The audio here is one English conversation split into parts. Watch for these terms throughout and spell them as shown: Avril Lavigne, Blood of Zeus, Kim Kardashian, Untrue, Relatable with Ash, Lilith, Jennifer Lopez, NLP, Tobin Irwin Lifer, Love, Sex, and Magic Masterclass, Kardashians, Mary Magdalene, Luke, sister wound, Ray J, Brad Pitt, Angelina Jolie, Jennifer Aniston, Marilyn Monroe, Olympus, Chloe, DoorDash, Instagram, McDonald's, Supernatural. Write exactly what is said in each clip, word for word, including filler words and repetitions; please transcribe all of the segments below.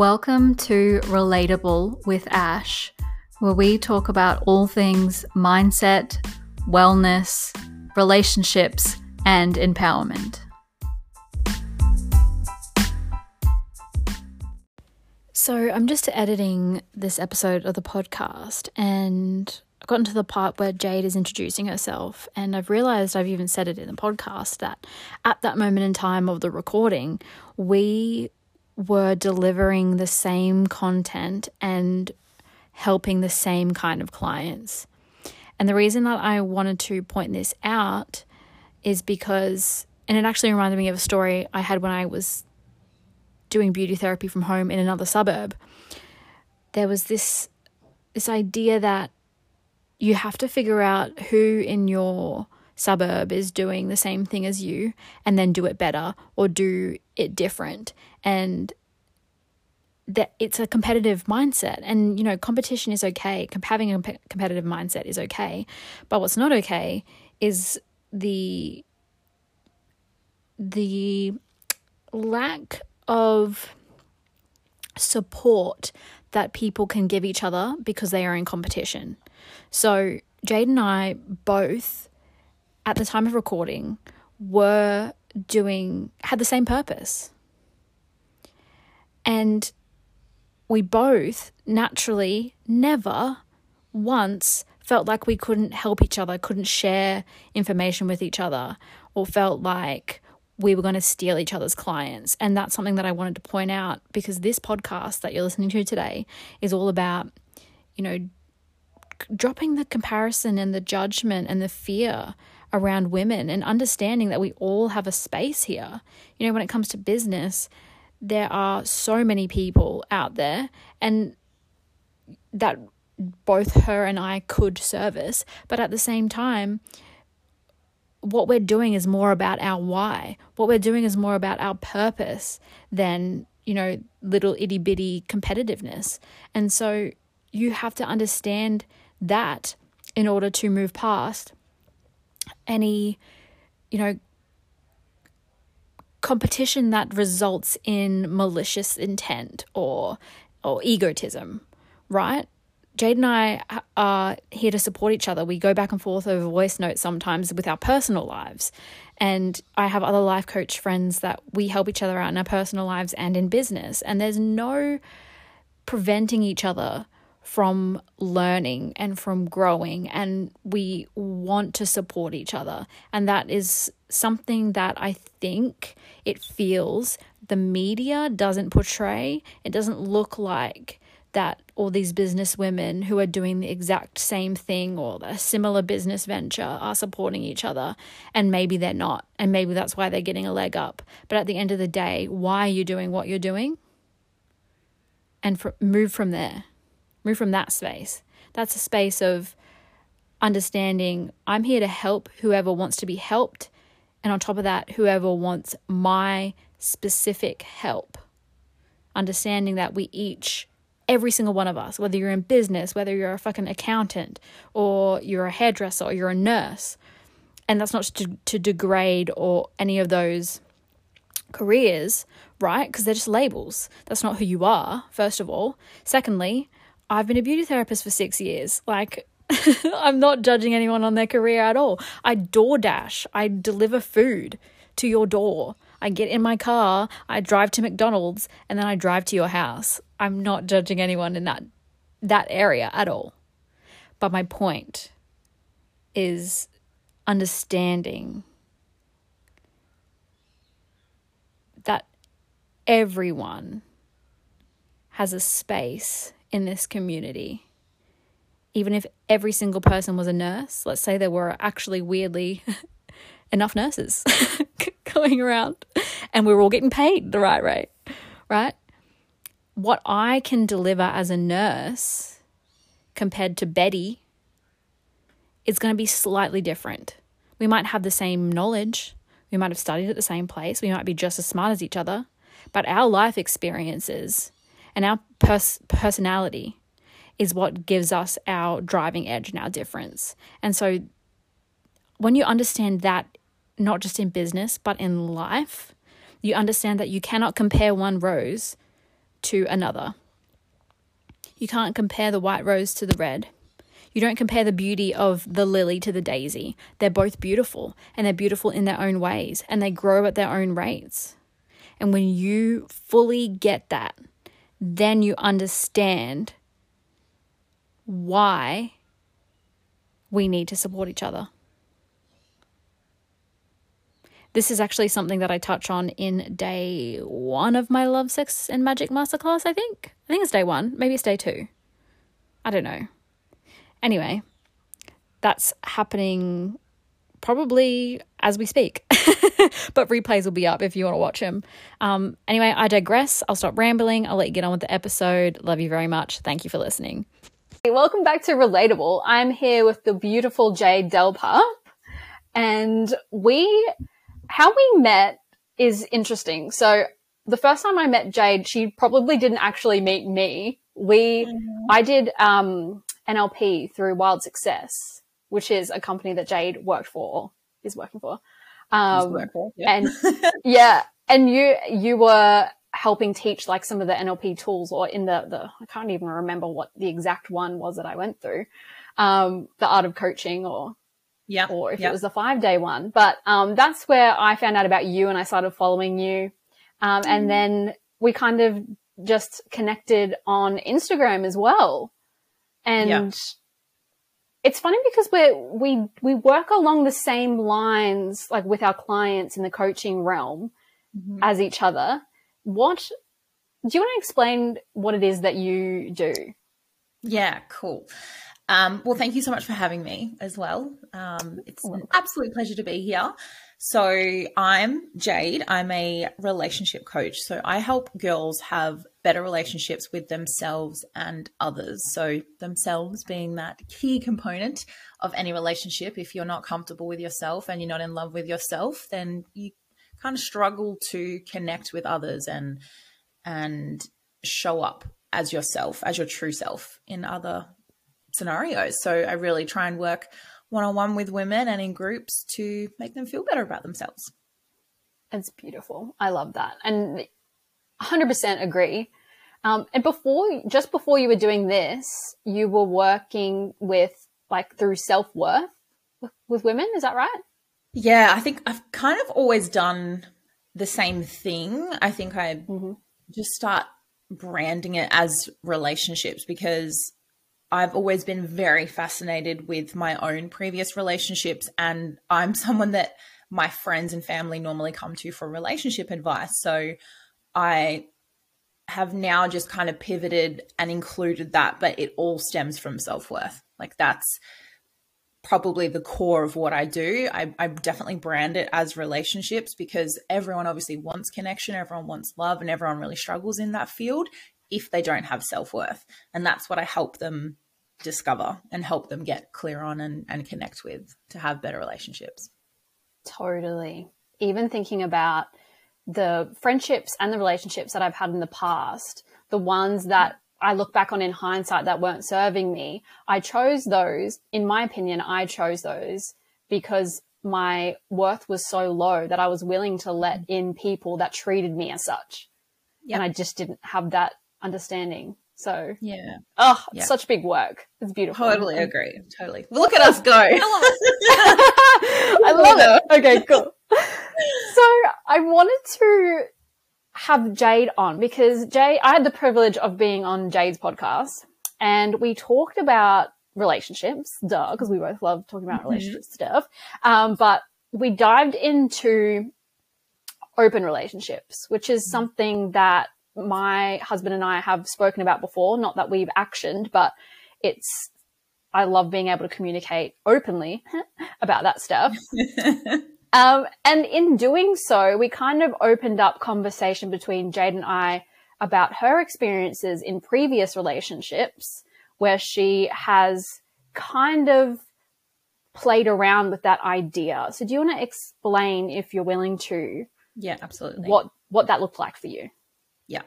Welcome to Relatable with Ash, where we talk about all things mindset, wellness, relationships, and empowerment. So I'm just editing this episode of the podcast, and I've gotten to the part where Jade is introducing herself, and I've realized, I've even said it in the podcast, that at that moment in time of the recording, we were delivering the same content and helping the same kind of clients. And the reason that I wanted to point this out is because, and it actually reminded me of a story I had when I was doing beauty therapy from home in another suburb. There was this this idea that you have to figure out who in your suburb is doing the same thing as you and then do it better or do it different. And that it's a competitive mindset, and you know, competition is okay. Having a competitive mindset is okay, but what's not okay is the the lack of support that people can give each other because they are in competition. So Jade and I both, at the time of recording, were doing had the same purpose, and we both naturally never once felt like we couldn't help each other, couldn't share information with each other, or felt like we were going to steal each other's clients. And that's something that I wanted to point out, because this podcast that you're listening to today is all about, you know, dropping the comparison and the judgment and the fear around women, and understanding that we all have a space here. You know, when it comes to business, there are so many people out there, and that both her and I could service. But at the same time, what we're doing is more about our why. What we're doing is more about our purpose than, you know, little itty bitty competitiveness. And so you have to understand that in order to move past any, you know, competition that results in malicious intent or or egotism, right? Jade and I are here to support each other. We go back and forth over voice notes sometimes with our personal lives. And I have other life coach friends that we help each other out in our personal lives and in business. And there's no preventing each other from learning and from growing, and we want to support each other. And that is something that I think, it feels, the media doesn't portray. It doesn't look like that all these business women who are doing the exact same thing or a similar business venture are supporting each other, and maybe they're not, and maybe that's why they're getting a leg up. But at the end of the day, why are you doing what you're doing? And for, move from there. Move from that space. That's a space of understanding, I'm here to help whoever wants to be helped, and on top of that, whoever wants my specific help. Understanding that we each, every single one of us, whether you're in business, whether you're a fucking accountant, or you're a hairdresser, or you're a nurse, and that's not to, to degrade or any of those careers, right? Because they're just labels. That's not who you are, first of all. Secondly, I've been a beauty therapist for six years. Like, I'm not judging anyone on their career at all. I DoorDash. I deliver food to your door. I get in my car. I drive to McDonald's, and then I drive to your house. I'm not judging anyone in that that area at all. But my point is understanding that everyone has a space in this community. Even if every single person was a nurse, let's say there were actually weirdly enough nurses going around, and we were all getting paid the right rate, right? What I can deliver as a nurse compared to Betty is going to be slightly different. We might have the same knowledge, we might have studied at the same place, we might be just as smart as each other, but our life experiences and our pers- personality is what gives us our driving edge and our difference. And so when you understand that, not just in business, but in life, you understand that you cannot compare one rose to another. You can't compare the white rose to the red. You don't compare the beauty of the lily to the daisy. They're both beautiful, and they're beautiful in their own ways, and they grow at their own rates. And when you fully get that, then you understand why we need to support each other. This is actually something that I touch on in day one of my Love, Sex, and Magic Masterclass, I think. I think it's day one. Maybe it's day two. I don't know. Anyway, that's happening probably as we speak. But replays will be up if you want to watch them. Um, anyway, I digress. I'll stop rambling. I'll let you get on with the episode. Love you very much. Thank you for listening. Hey, welcome back to Relatable. I'm here with the beautiful Jade Delpup. And we... How we met is interesting. So the first time I met Jade, she probably didn't actually meet me. We, mm-hmm. I did um, N L P through Wild Success, which is a company that Jade worked for, is working for. Um, working for yeah. And yeah, and you you were helping teach like some of the N L P tools, or in the the I can't even remember what the exact one was that I went through, um, the art of coaching or. Yeah, or if yep. it was the five-day one. But um, that's where I found out about you and I started following you. Um, mm. And then we kind of just connected on Instagram as well. And yeah. It's funny because we we we work along the same lines, like with our clients in the coaching realm mm-hmm. as each other. What do you want to explain what it is that you do? Yeah, cool. Um, well, thank you so much for having me as well. Um, it's an absolute pleasure to be here. So I'm Jade. I'm a relationship coach. So I help girls have better relationships with themselves and others. So themselves being that key component of any relationship. If you're not comfortable with yourself and you're not in love with yourself, then you kind of struggle to connect with others and and show up as yourself, as your true self in other scenarios. So I really try and work one-on-one with women and in groups to make them feel better about themselves. It's beautiful. I love that. And one hundred percent agree. Um, and before, just before you were doing this, you were working with like through self-worth with, with women. Is that right? Yeah. I think I've kind of always done the same thing. I think I mm-hmm. just start branding it as relationships because I've always been very fascinated with my own previous relationships, and I'm someone that my friends and family normally come to for relationship advice. So I have now just kind of pivoted and included that, but it all stems from self-worth. Like that's probably the core of what I do. I, I definitely brand it as relationships because everyone obviously wants connection, everyone wants love, and everyone really struggles in that field if they don't have self-worth. And that's what I help them discover and help them get clear on and, and connect with to have better relationships. Totally. Even thinking about the friendships and the relationships that I've had in the past, the ones that I look back on in hindsight that weren't serving me, I chose those, in my opinion, I chose those because my worth was so low that I was willing to let in people that treated me as such. Yep. And I just didn't have that understanding. So yeah, oh, yeah. Such big work. It's beautiful. Totally agree. Totally. Look at us go. I love, I love it. Okay, cool. So I wanted to have Jade on because Jade, I had the privilege of being on Jade's podcast, and we talked about relationships, duh, because we both love talking about relationship mm-hmm. stuff. Um, but we dived into open relationships, which is something that my husband and I have spoken about before, not that we've actioned, but it's, I love being able to communicate openly about that stuff. um, and in doing so, we kind of opened up conversation between Jade and I about her experiences in previous relationships where she has kind of played around with that idea. So do you want to explain, if you're willing to, yeah, absolutely, what, what that looked like for you? Yeah.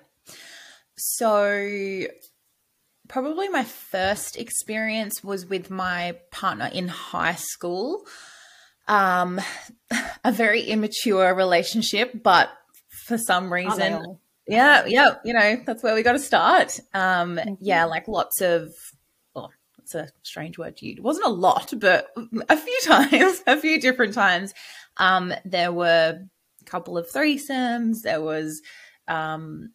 So probably my first experience was with my partner in high school. Um, a very immature relationship, but for some reason, Yeah, yeah, you know, that's where we got to start. Um, yeah, like lots of, oh, it's a strange word to use. It wasn't a lot, but a few times, a few different times. Um, there were a couple of threesomes. There was, um,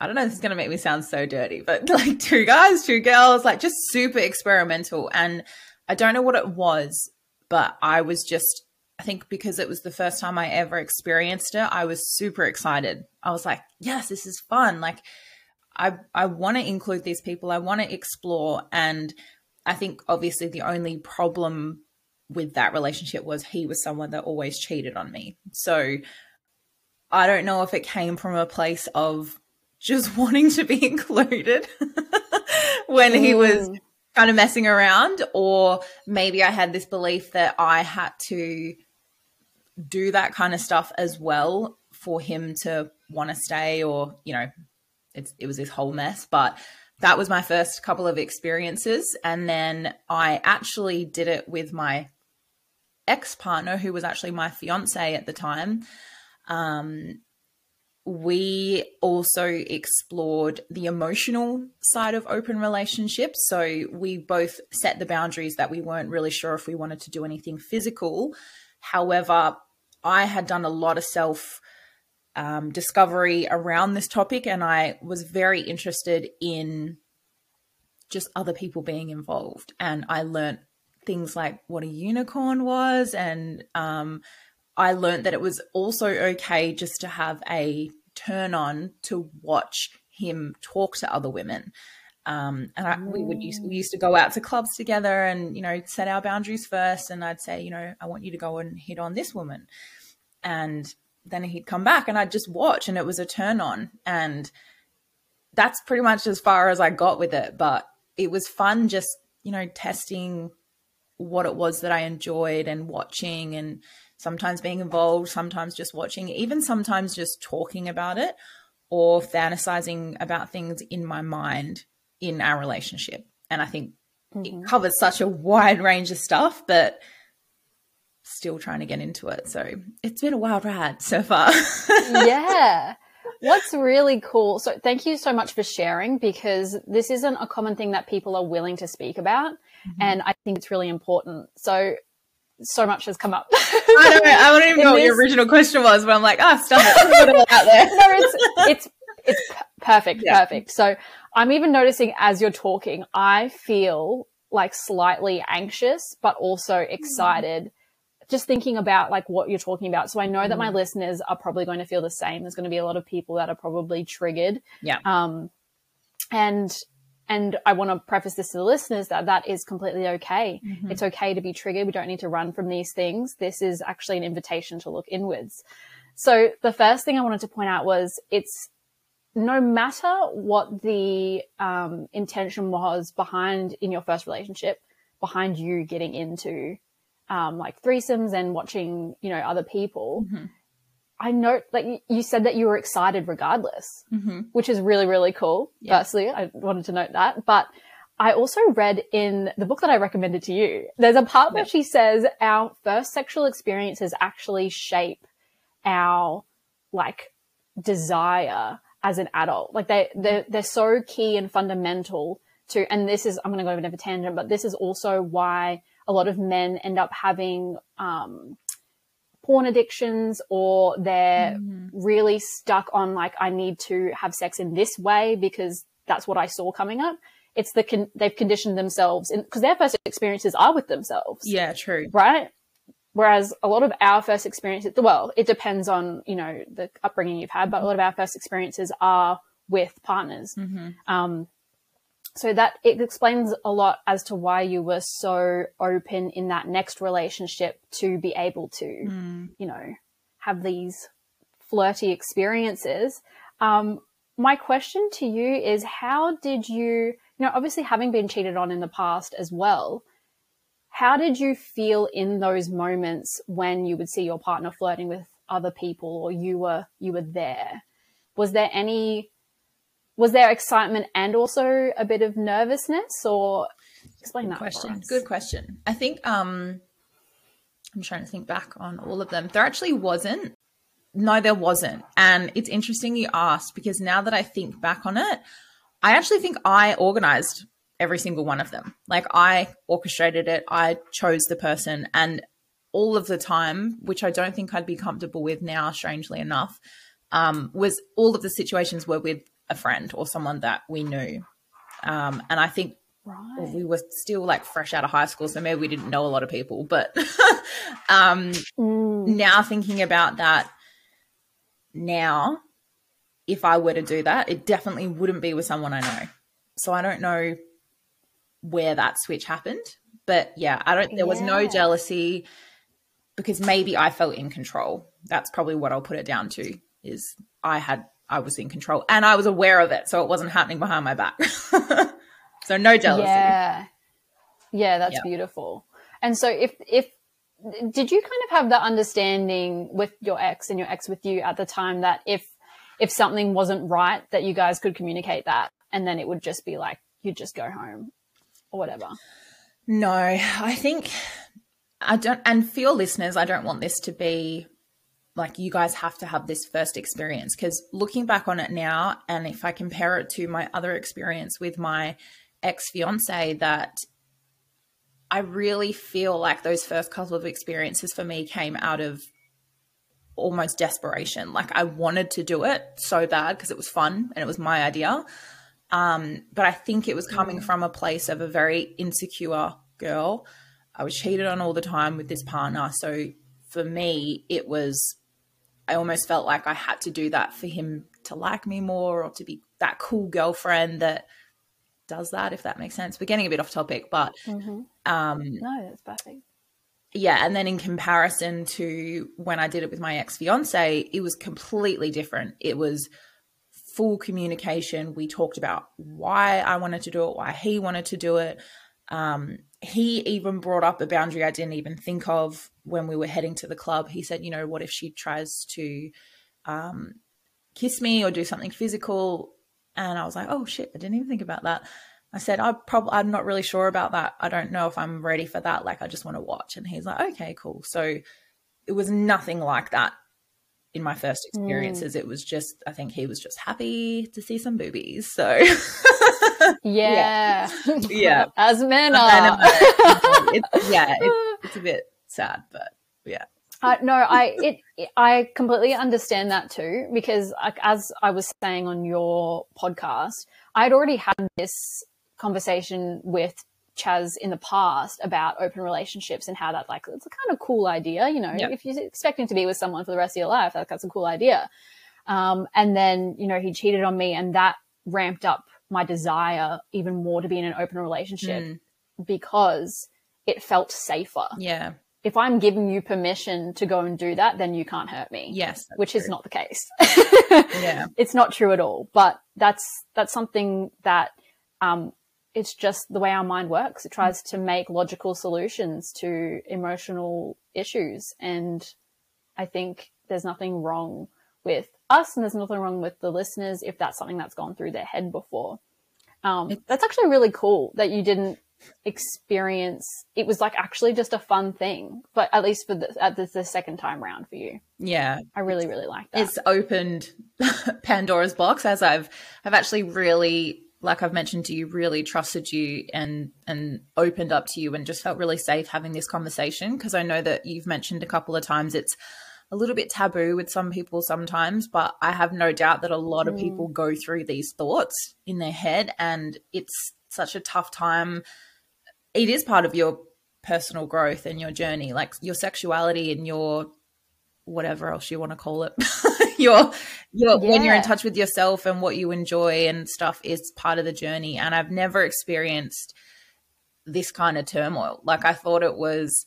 I don't know, this is going to make me sound so dirty, but like two guys, two girls, like just super experimental. And I don't know what it was, but I was just, I think because it was the first time I ever experienced it, I was super excited. I was like, yes, this is fun. Like I, I want to include these people. I want to explore. And I think obviously the only problem with that relationship was he was someone that always cheated on me. So I don't know if it came from a place of just wanting to be included when he was kind of messing around, or maybe I had this belief that I had to do that kind of stuff as well for him to want to stay, or, you know, it's, it was this whole mess. But that was my first couple of experiences. And then I actually did it with my ex-partner, who was actually my fiance at the time. Um, we also explored the emotional side of open relationships. So we both set the boundaries that we weren't really sure if we wanted to do anything physical. However, I had done a lot of self um, discovery around this topic, and I was very interested in just other people being involved. And I learned things like what a unicorn was, and um, I learned that it was also okay just to have a turn on to watch him talk to other women. Um, and I, we would use, we used to go out to clubs together and, you know, set our boundaries first. And I'd say, you know, I want you to go and hit on this woman. And then he'd come back and I'd just watch, and it was a turn on. And that's pretty much as far as I got with it. But it was fun just, you know, testing what it was that I enjoyed and watching, and sometimes being involved, sometimes just watching, even sometimes just talking about it or fantasizing about things in my mind in our relationship. And I think mm-hmm. it covers such a wide range of stuff, but still trying to get into it. So it's been a wild ride so far. Yeah. What's really cool. So thank you so much for sharing, because this isn't a common thing that people are willing to speak about. Mm-hmm. And I think it's really important. So so much has come up. I don't know. I don't even in know this... what your original question was, but I'm like, ah, oh, stuff it all out there. No, it's it's it's perfect, yeah. perfect. So I'm even noticing as you're talking, I feel like slightly anxious, but also excited, mm. just thinking about like what you're talking about. So I know mm. that my listeners are probably going to feel the same. There's going to be a lot of people that are probably triggered. Yeah. Um, and. And I want to preface this to the listeners that that is completely okay. Mm-hmm. It's okay to be triggered. We don't need to run from these things. This is actually an invitation to look inwards. So the first thing I wanted to point out was it's no matter what the um, intention was behind in your first relationship, behind you getting into um, like threesomes and watching, you know, other people, mm-hmm. I know, like you said, that you were excited regardless, mm-hmm. which is really, really cool. Yeah. Firstly, I wanted to note that. But I also read in the book that I recommended to you, there's a part yeah. where she says our first sexual experiences actually shape our like desire as an adult. Like they, they're, they're so key and fundamental to, and this is, I'm going to go into a tangent, but this is also why a lot of men end up having, um, porn addictions, or they're mm. really stuck on like, I need to have sex in this way because that's what I saw coming up. It's the, con- they've conditioned themselves in, because their first experiences are with themselves. Yeah, true. Right? Whereas a lot of our first experiences, well, it depends on, you know, the upbringing you've had, but a lot of our first experiences are with partners. Mm-hmm. Um, so that it explains a lot as to why you were so open in that next relationship to be able to, mm. you know, have these flirty experiences. Um, my question to you is, how did you, you know, obviously having been cheated on in the past as well, how did you feel in those moments when you would see your partner flirting with other people, or you were, you were there? Was there any... Was there excitement and also a bit of nervousness, or explain that question? Good question. I think um, I'm trying to think back on all of them. There actually wasn't. No, there wasn't. And it's interesting you asked, because now that I think back on it, I actually think I organized every single one of them. Like, I orchestrated it. I chose the person, and all of the time, which I don't think I'd be comfortable with now, strangely enough, um, was all of the situations were with a friend or someone that we knew. Um, and I think right. we were still like fresh out of high school, so maybe we didn't know a lot of people. But um, mm. now thinking about that, now if I were to do that, it definitely wouldn't be with someone I know. So I don't know where that switch happened. But yeah, I don't, there was yeah. no jealousy, because maybe I felt in control. That's probably what I'll put it down to, is I had, I was in control and I was aware of it. So it wasn't happening behind my back. So no jealousy. Yeah. Yeah. That's yeah. beautiful. And so if, if, did you kind of have that understanding with your ex and your ex with you at the time that if, if something wasn't right, that you guys could communicate that and then it would just be like, you'd just go home or whatever? No, I think I don't, and for your listeners, I don't want this to be like, you guys have to have this first experience, because looking back on it now, and if I compare it to my other experience with my ex-fiance, that I really feel like those first couple of experiences for me came out of almost desperation. Like, I wanted to do it so bad because it was fun and it was my idea. Um, but I think it was coming from a place of a very insecure girl. I was cheated on all the time with this partner. So for me, it was, I almost felt like I had to do that for him to like me more, or to be that cool girlfriend that does that, if that makes sense. We're getting a bit off topic, but mm-hmm. um, no, that's perfect. Yeah. And then in comparison to when I did it with my ex-fiance, it was completely different. It was full communication. We talked about why I wanted to do it, why he wanted to do it. Um, he even brought up a boundary I didn't even think of when we were heading to the club. He said, you know, what if she tries to um, kiss me or do something physical? And I was like, oh shit, I didn't even think about that. I said, I probably, I'm not really sure about that. I don't know if I'm ready for that. Like, I just want to watch. And he's like, okay, cool. So it was nothing like that in my first experiences. Mm. It was just, I think he was just happy to see some boobies. So yeah. yeah. Yeah. As men are. It's, yeah. It's, it's a bit sad, but yeah. Uh, no, I, it, it, I completely understand that too, because I, as I was saying on your podcast, I'd already had this conversation with Chaz in the past about open relationships and how that, like, it's a kind of cool idea, you know, yep. if you're expecting to be with someone for the rest of your life, like, that's a cool idea. Um, and then, you know, he cheated on me, and that ramped up my desire even more to be in an open relationship mm. because it felt safer. Yeah. If I'm giving you permission to go and do that, then you can't hurt me. Yes. Which true. Is not the case. Yeah. It's not true at all, but that's, that's something that, um, it's just the way our mind works. It tries to make logical solutions to emotional issues. And I think there's nothing wrong with us, and there's nothing wrong with the listeners if that's something that's gone through their head before. Um, that's actually really cool that you didn't experience. It was like actually just a fun thing, but at least for the, at the, the second time round for you. Yeah. I really, really like that. It's opened Pandora's box, as I've, I've actually really, like I've mentioned to you, really trusted you and and opened up to you, and just felt really safe having this conversation, because I know that you've mentioned a couple of times it's a little bit taboo with some people sometimes, but I have no doubt that a lot of people go through these thoughts in their head, and it's such a tough time. It is part of your personal growth and your journey, like your sexuality and your whatever else you want to call it. Your, your yeah. when you're in touch with yourself and what you enjoy and stuff is part of the journey. And I've never experienced this kind of turmoil. Like, I thought it was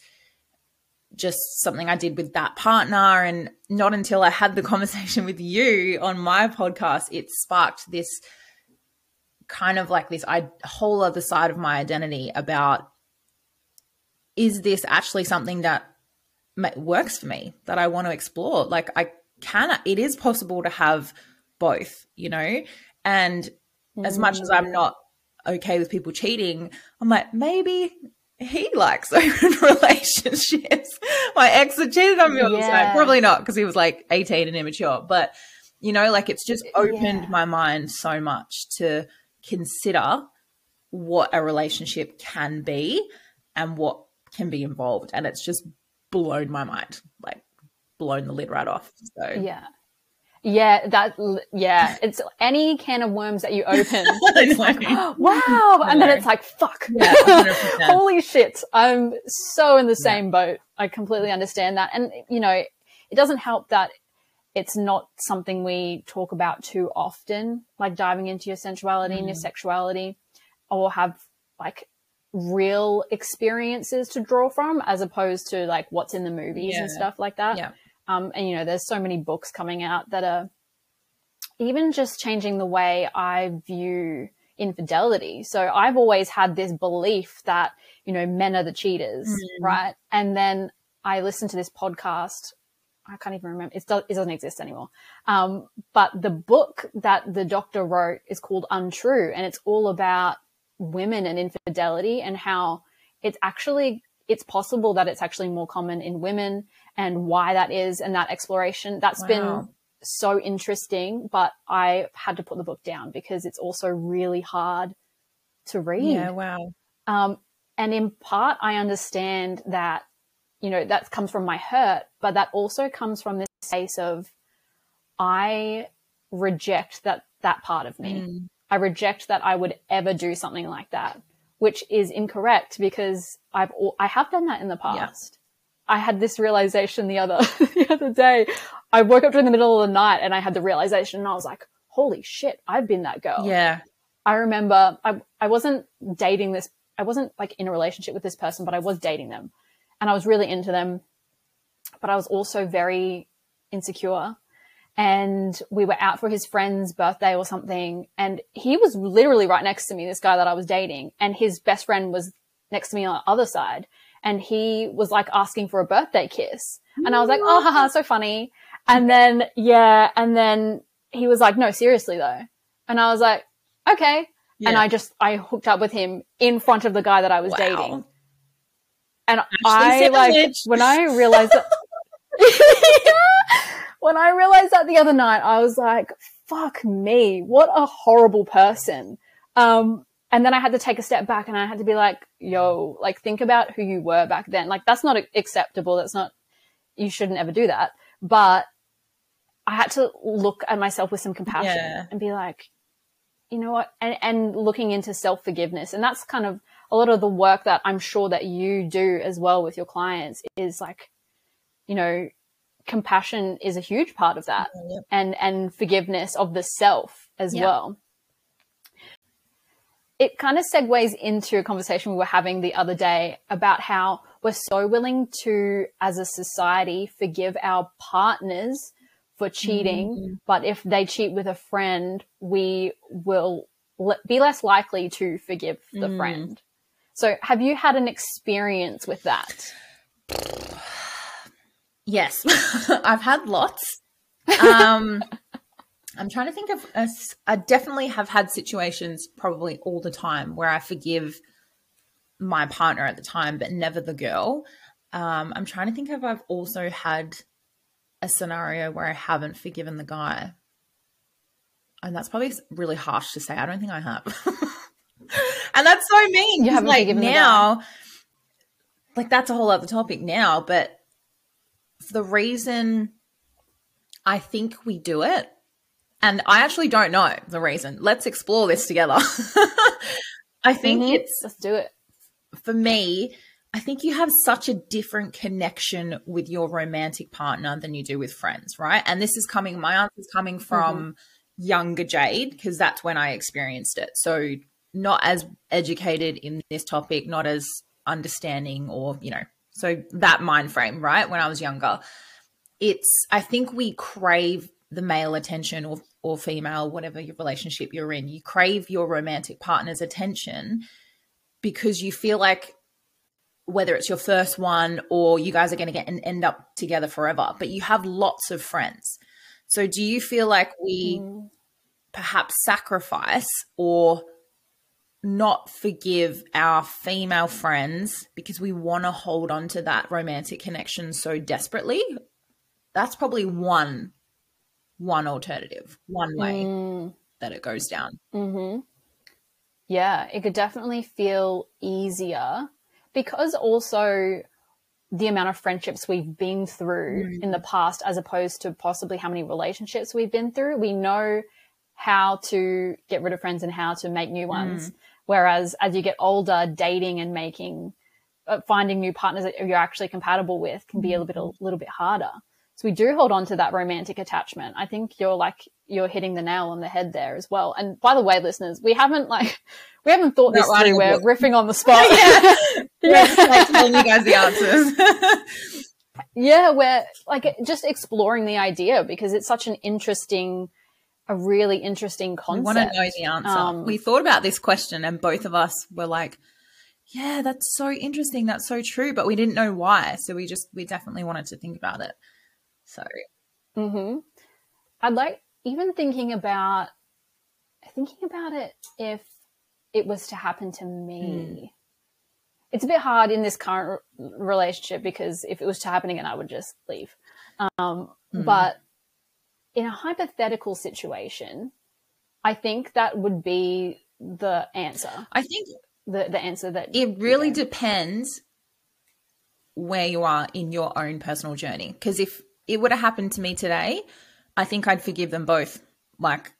just something I did with that partner, and not until I had the conversation with you on my podcast, it sparked this kind of like this I, whole other side of my identity about, is this actually something that works for me, that I want to explore? Like, I can, it is possible to have both, you know? And mm-hmm. as much as I'm not okay with people cheating, I'm like, maybe he likes open relationships. My ex had cheated on me all the time. Probably not, because he was like eighteen and immature. But, you know, like it's just opened yeah. my mind so much to consider what a relationship can be and what can be involved. And it's just blown my mind, like blown the lid right off. So yeah. Yeah, that yeah, it's any can of worms that you open. It's like, oh, wow, and then it's like, fuck, yeah, holy shit, I'm so in the same yeah. boat. I completely understand that, and you know, it doesn't help that it's not something we talk about too often, like diving into your sensuality mm. and your sexuality, or have like real experiences to draw from, as opposed to like what's in the movies yeah. and stuff like that. Yeah. Um, and, you know, there's so many books coming out that are even just changing the way I view infidelity. So I've always had this belief that, you know, men are the cheaters, mm-hmm. right? And then I listened to this podcast. I can't even remember. It, do- it doesn't exist anymore. Um, but the book that the doctor wrote is called Untrue, and it's all about women and infidelity and how it's actually – it's possible that it's actually more common in women and why that is, and that exploration. That's wow. been so interesting, but I had to put the book down because it's also really hard to read. Yeah, wow. Um, and in part, I understand that, you know, that comes from my hurt, but that also comes from this space of I reject that, that part of me. Mm. I reject that I would ever do something like that, which is incorrect because I've I have done that in the past. Yeah. I had this realization the other the other day. I woke up during the middle of the night and I had the realization, and I was like, "Holy shit, I've been that girl." Yeah. I remember I I wasn't dating this. I wasn't like in a relationship with this person, but I was dating them, and I was really into them. But I was also very insecure. And we were out for his friend's birthday or something. And he was literally right next to me, this guy that I was dating. And his best friend was next to me on the other side. And he was like asking for a birthday kiss. And I was like, oh, haha, so funny. And then, yeah. And then he was like, no, seriously though. And I was like, okay. Yeah. And I just, I hooked up with him in front of the guy that I was wow. dating. And Ashley I like, when I realized that. yeah. When I realized that the other night, I was like, fuck me, what a horrible person. Um, and then I had to take a step back and I had to be like, yo, like think about who you were back then. Like that's not acceptable. That's not, you shouldn't ever do that. But I had to look at myself with some compassion yeah. and be like, you know what? And, and looking into self-forgiveness. And that's kind of a lot of the work that I'm sure that you do as well with your clients is like, you know, compassion is a huge part of that yeah, yeah. and and forgiveness of the self as yeah. well. It kind of segues into a conversation we were having the other day about how we're so willing to, as a society, forgive our partners for cheating, mm-hmm. but if they cheat with a friend, we will le- be less likely to forgive the mm. friend. So have you had an experience with that? Yes, I've had lots. Um, I'm trying to think of, a, I definitely have had situations probably all the time where I forgive my partner at the time, but never the girl. Um, I'm trying to think of, I've also had a scenario where I haven't forgiven the guy. And that's probably really harsh to say. I don't think I have. And that's so mean. You haven't like forgiven now, the guy. Like that's a whole other topic now, but the reason I think we do it, and I actually don't know the reason. Let's explore this together. I think mm-hmm. it's – let's do it. For me, I think you have such a different connection with your romantic partner than you do with friends, right? And this is coming – my answer is coming from mm-hmm. younger Jade, because that's when I experienced it. So not as educated in this topic, not as understanding or, you know – so that mind frame, right? When I was younger, it's, I think we crave the male attention or, or female, whatever your relationship you're in, you crave your romantic partner's attention because you feel like whether it's your first one or you guys are going to get and end up together forever, but you have lots of friends. So do you feel like we mm. perhaps sacrifice or not forgive our female friends because we want to hold on to that romantic connection so desperately. That's probably one, one alternative, one way mm. that it goes down. Mm-hmm. Yeah, it could definitely feel easier because also the amount of friendships we've been through mm. in the past, as opposed to possibly how many relationships we've been through, we know how to get rid of friends and how to make new ones. Mm. Whereas as you get older, dating and making, uh, finding new partners that you're actually compatible with can be a little bit, a little bit harder. So we do hold on to that romantic attachment. I think you're like, you're hitting the nail on the head there as well. And by the way, listeners, we haven't like, we haven't thought Not this through. We're riffing on the spot. yeah. yeah. We're just like telling you guys the answers. yeah. We're like just exploring the idea because it's such an interesting, a really interesting concept. We want to know the answer. Um, we thought about this question and both of us were like, yeah, that's so interesting. That's so true. But we didn't know why. So we just, we definitely wanted to think about it. So mm-hmm. I'd like even thinking about thinking about it if it was to happen to me. Mm. It's a bit hard in this current relationship because if it was to happen again, I would just leave. Um, mm. But in a hypothetical situation, I think that would be the answer. I think the, the answer that it really depends where you are in your own personal journey. Because if it would have happened to me today, I think I'd forgive them both. Like,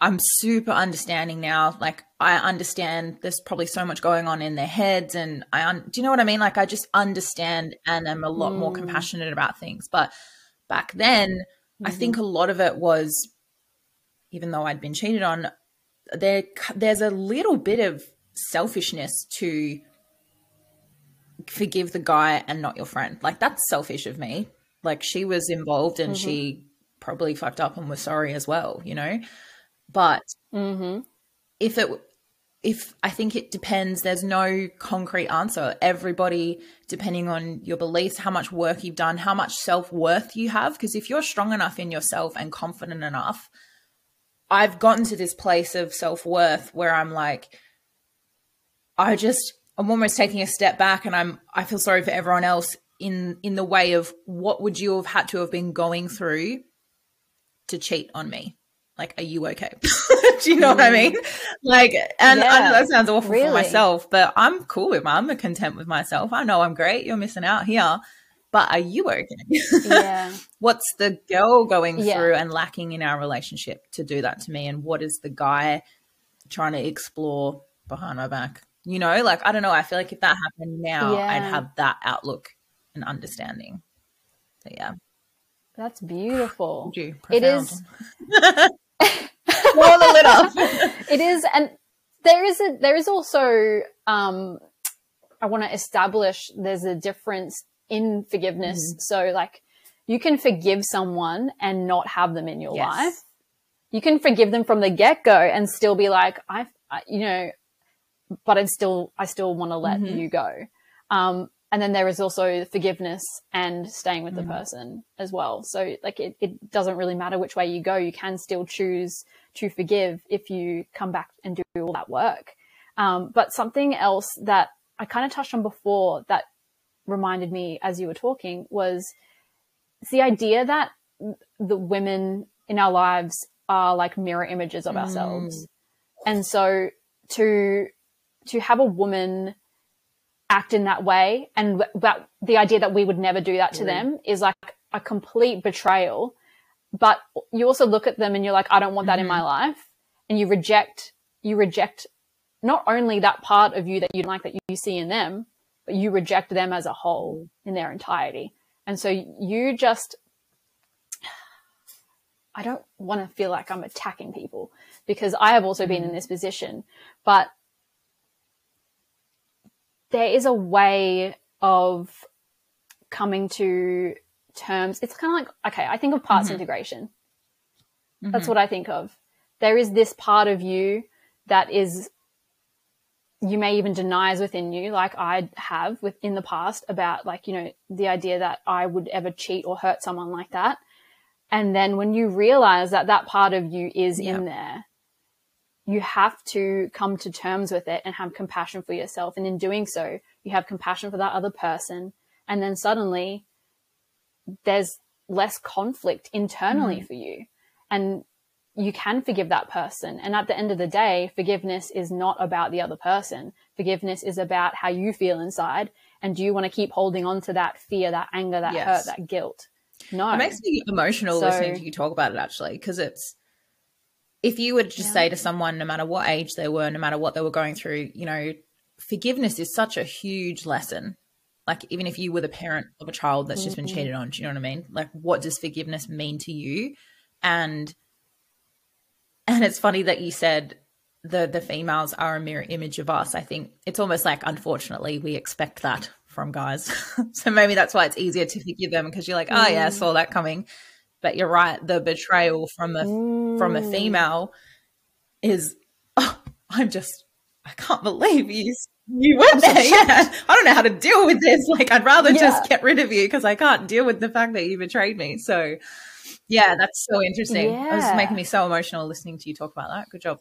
I'm super understanding now. Like, I understand there's probably so much going on in their heads. And I, un- do you know what I mean? Like, I just understand and I'm a lot mm. more compassionate about things. But back then, mm-hmm. I think a lot of it was, even though I'd been cheated on, there, there's a little bit of selfishness to forgive the guy and not your friend. Like, that's selfish of me. Like, she was involved and mm-hmm. she probably fucked up and was sorry as well, you know? But mm-hmm. if it, if I think it depends, there's no concrete answer. Everybody, depending on your beliefs, how much work you've done, how much self-worth you have. Because if you're strong enough in yourself and confident enough, I've gotten to this place of self-worth where I'm like, I just, I'm almost taking a step back and I'm, I feel sorry for everyone else. in in the way of what would you have had to have been going through to cheat on me? Like, are you okay? Do you know mm. what I mean? Like, and yeah. I know that sounds awful really. for myself, but I'm cool with my, I'm content with myself. I know I'm great. You're missing out here, but are you okay? yeah. What's the girl going yeah. through and lacking in our relationship to do that to me? And what is the guy trying to explore behind my back? You know, like, I don't know. I feel like if that happened now, yeah. I'd have that outlook. And understanding. So yeah, that's beautiful. Gee, it is more than lit up. It is, and there is a there is also um I want to establish there's a difference in forgiveness. Mm-hmm. So like, you can forgive someone and not have them in your yes. life. You can forgive them from the get-go and still be like, I, I you know, but I still I still want to let mm-hmm. you go. Um, And then there is also forgiveness and staying with the mm. person as well. So like, it, it doesn't really matter which way you go. You can still choose to forgive if you come back and do all that work. Um, but something else that I kind of touched on before that reminded me as you were talking was it's the idea that the women in our lives are like mirror images of mm. ourselves. And so to, to have a woman act in that way and that the idea that we would never do that to mm. them is like a complete betrayal. But you also look at them and you're like, I don't want that mm-hmm. in my life. And you reject, you reject not only that part of you that you don't like that you see in them, but you reject them as a whole in their entirety. And so you just, I don't want to feel like I'm attacking people because I have also mm. been in this position, but there is a way of coming to terms. It's kind of like, okay, I think of parts mm-hmm. integration. Mm-hmm. That's what I think of. There is this part of you that is, you may even deny is within you, like I have with, in the past about like, you know, the idea that I would ever cheat or hurt someone like that. And then when you realize that that part of you is yep. in there, you have to come to terms with it and have compassion for yourself. And in doing so, you have compassion for that other person. And then suddenly there's less conflict internally mm. for you. And you can forgive that person. And at the end of the day, forgiveness is not about the other person. Forgiveness is about how you feel inside. And do you want to keep holding on to that fear, that anger, that yes. hurt, that guilt? No. It makes me emotional so, listening to you talk about it, actually, because it's, if you were to just yeah. say to someone, no matter what age they were, no matter what they were going through, you know, forgiveness is such a huge lesson. Like, even if you were the parent of a child that's mm-hmm. just been cheated on, do you know what I mean? Like, what does forgiveness mean to you? And and it's funny that you said the the females are a mirror image of us. I think it's almost like, unfortunately, we expect that from guys. So maybe that's why it's easier to forgive them, because you're like, oh, yeah, I saw that coming. But you're right, the betrayal from a mm. from a female is, oh, I'm just, I can't believe you you went there. Yeah, I don't know how to deal with this. Like, I'd rather yeah. just get rid of you because I can't deal with the fact that you betrayed me. So, yeah, that's so interesting. Yeah. It was making me so emotional listening to you talk about that. Good job.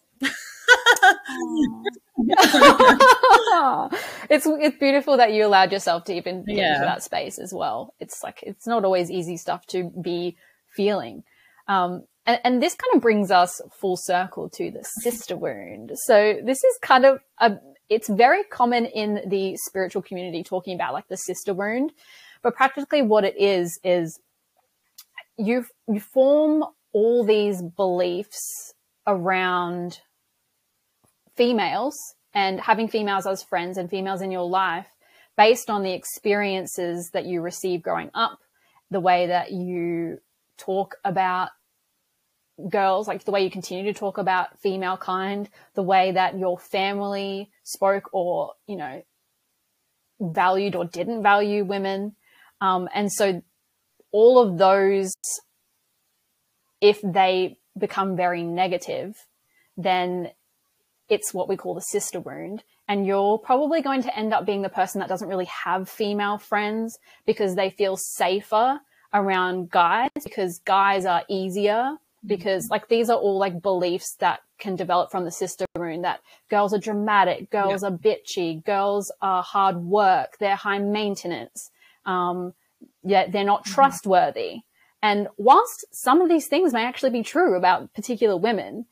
it's it's beautiful that you allowed yourself to even get yeah. into that space as well. It's like, it's not always easy stuff to be feeling. Um, and, and this kind of brings us full circle to the sister wound. So this is kind of a, it's very common in the spiritual community, talking about like the sister wound, but practically what it is, is you, you form all these beliefs around females and having females as friends and females in your life based on the experiences that you receive growing up, the way that you talk about girls, like the way you continue to talk about female kind, the way that your family spoke or, you know, valued or didn't value women. Um, and so all of those, if they become very negative, then it's what we call the sister wound. And you're probably going to end up being the person that doesn't really have female friends because they feel safer around guys, because guys are easier, because like these are all like beliefs that can develop from the sister wound, that girls are dramatic, girls yeah. are bitchy, girls are hard work, they're high maintenance, um, yet they're not trustworthy. And whilst some of these things may actually be true about particular women,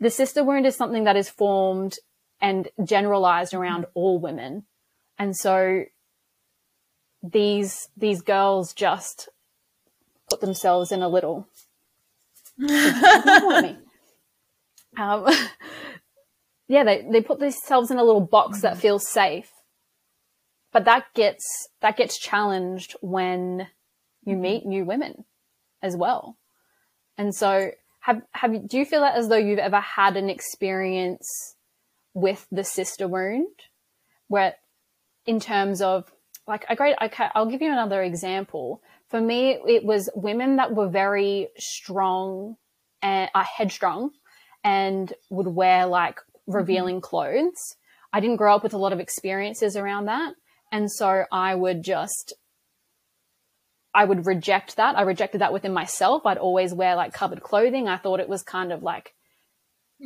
the sister wound is something that is formed and generalized around all women. And so these, these girls just put themselves in a little, um, yeah, they, they put themselves in a little box that feels safe, but that gets, that gets challenged when you meet new women as well. And so Have, have, do you feel that as though you've ever had an experience with the sister wound, where in terms of like a great, okay, I'll give you another example. For me, it was women that were very strong and are uh, headstrong and would wear like revealing clothes. I didn't grow up with a lot of experiences around that. And so I would just I would reject that. I rejected that within myself. I'd always wear like covered clothing. I thought it was kind of like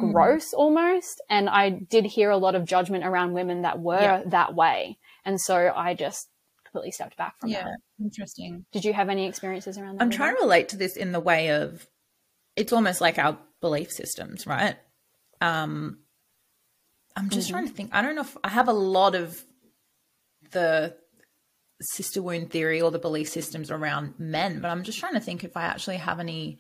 mm. gross almost. And I did hear a lot of judgment around women that were yeah. that way. And so I just completely stepped back from yeah. that. Interesting. Did you have any experiences around that? I'm trying that? to relate to this in the way of, it's almost like our belief systems, right? Um, I'm just mm-hmm. trying to think. I don't know if I have a lot of the sister wound theory or the belief systems around men, but I'm just trying to think if I actually have any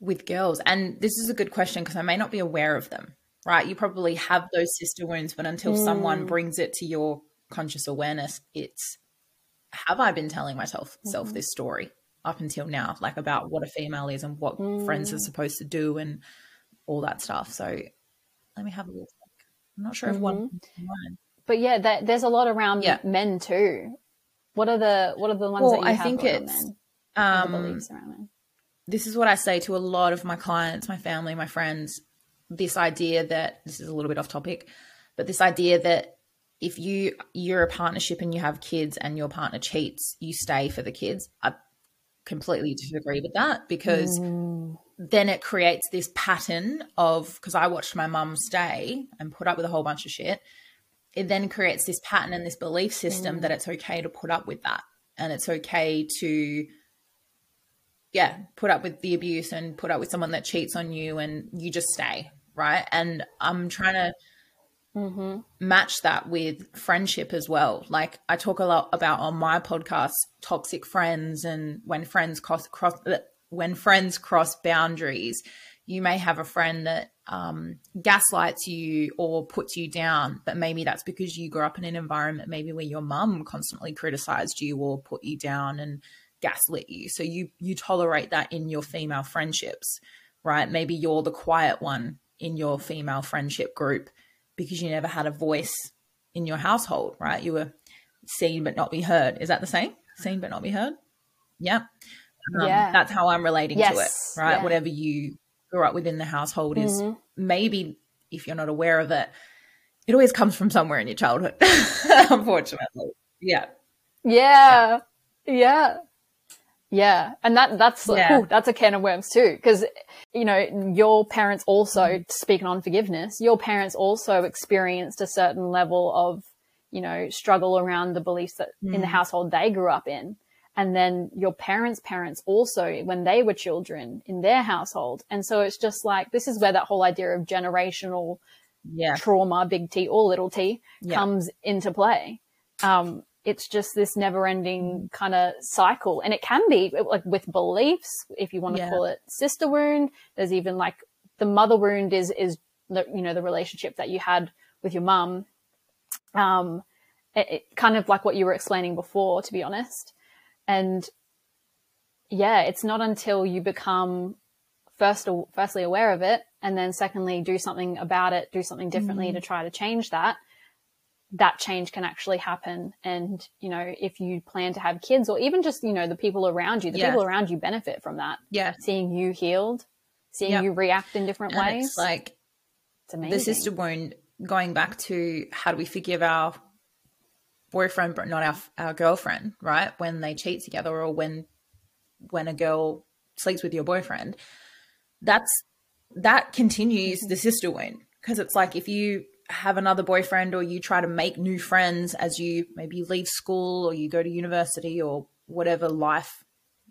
with girls. And this is a good question because I may not be aware of them, right? You probably have those sister wounds, but until mm. someone brings it to your conscious awareness, it's, have I been telling myself mm-hmm. self this story up until now, like about what a female is and what mm. friends are supposed to do and all that stuff. So let me have a look. I'm not sure mm-hmm. if one But yeah, that, there's a lot around yeah. men too. What are the what are the ones well, that you I have think around it's, men? Um, the beliefs around men? This is what I say to a lot of my clients, my family, my friends. This idea that this is a little bit off topic, but this idea that if you you're a partnership and you have kids and your partner cheats, you stay for the kids. I completely disagree with that, because mm. then it creates this pattern of, because I watched my mum stay and put up with a whole bunch of shit, it then creates this pattern and this belief system mm. that it's okay to put up with that, and it's okay to, yeah, put up with the abuse and put up with someone that cheats on you, and you just stay, right? And I'm trying to mm-hmm. match that with friendship as well. Like, I talk a lot about on my podcast toxic friends, and when friends cross, cross when friends cross boundaries. You may have a friend that um, gaslights you or puts you down, but maybe that's because you grew up in an environment maybe where your mum constantly criticized you or put you down and gaslit you, so you you tolerate that in your female friendships, right? Maybe you're the quiet one in your female friendship group because you never had a voice in your household, right? You were seen but not be heard. Is that the same? Seen but not be heard? Yeah. Um, yeah. That's how I'm relating yes. to it, right? Yeah. Whatever you grew up within the household is mm-hmm. maybe, if you're not aware of it, it always comes from somewhere in your childhood, unfortunately. Yeah. Yeah. Yeah. Yeah. And that that's yeah. ooh, that's a can of worms too, because, you know, your parents also, mm-hmm. speaking on forgiveness, your parents also experienced a certain level of, you know, struggle around the beliefs that mm-hmm. in the household they grew up in. And then your parents' parents also, when they were children in their household. And so it's just like, this is where that whole idea of generational yeah. trauma, big T or little t, yeah. comes into play. Um, it's just this never ending kind of cycle. And it can be like with beliefs, if you want to yeah. call it sister wound. There's even like the mother wound is, is the, you know, the relationship that you had with your mum. Um, it, it kind of like what you were explaining before, to be honest. And yeah, it's not until you become first, firstly aware of it, and then secondly, do something about it, do something differently mm-hmm. to try to change that, that change can actually happen. And, you know, if you plan to have kids, or even just, you know, the people around you, the yeah. people around you benefit from that. Yeah. Seeing you healed, seeing yep. you react in different and ways. It's like, it's amazing. The sister wound, going back to how do we forgive our boyfriend but not our our girlfriend, right? When they cheat together, or when when a girl sleeps with your boyfriend, that's that continues the sister wound, because it's like, if you have another boyfriend, or you try to make new friends as you maybe you leave school, or you go to university, or whatever life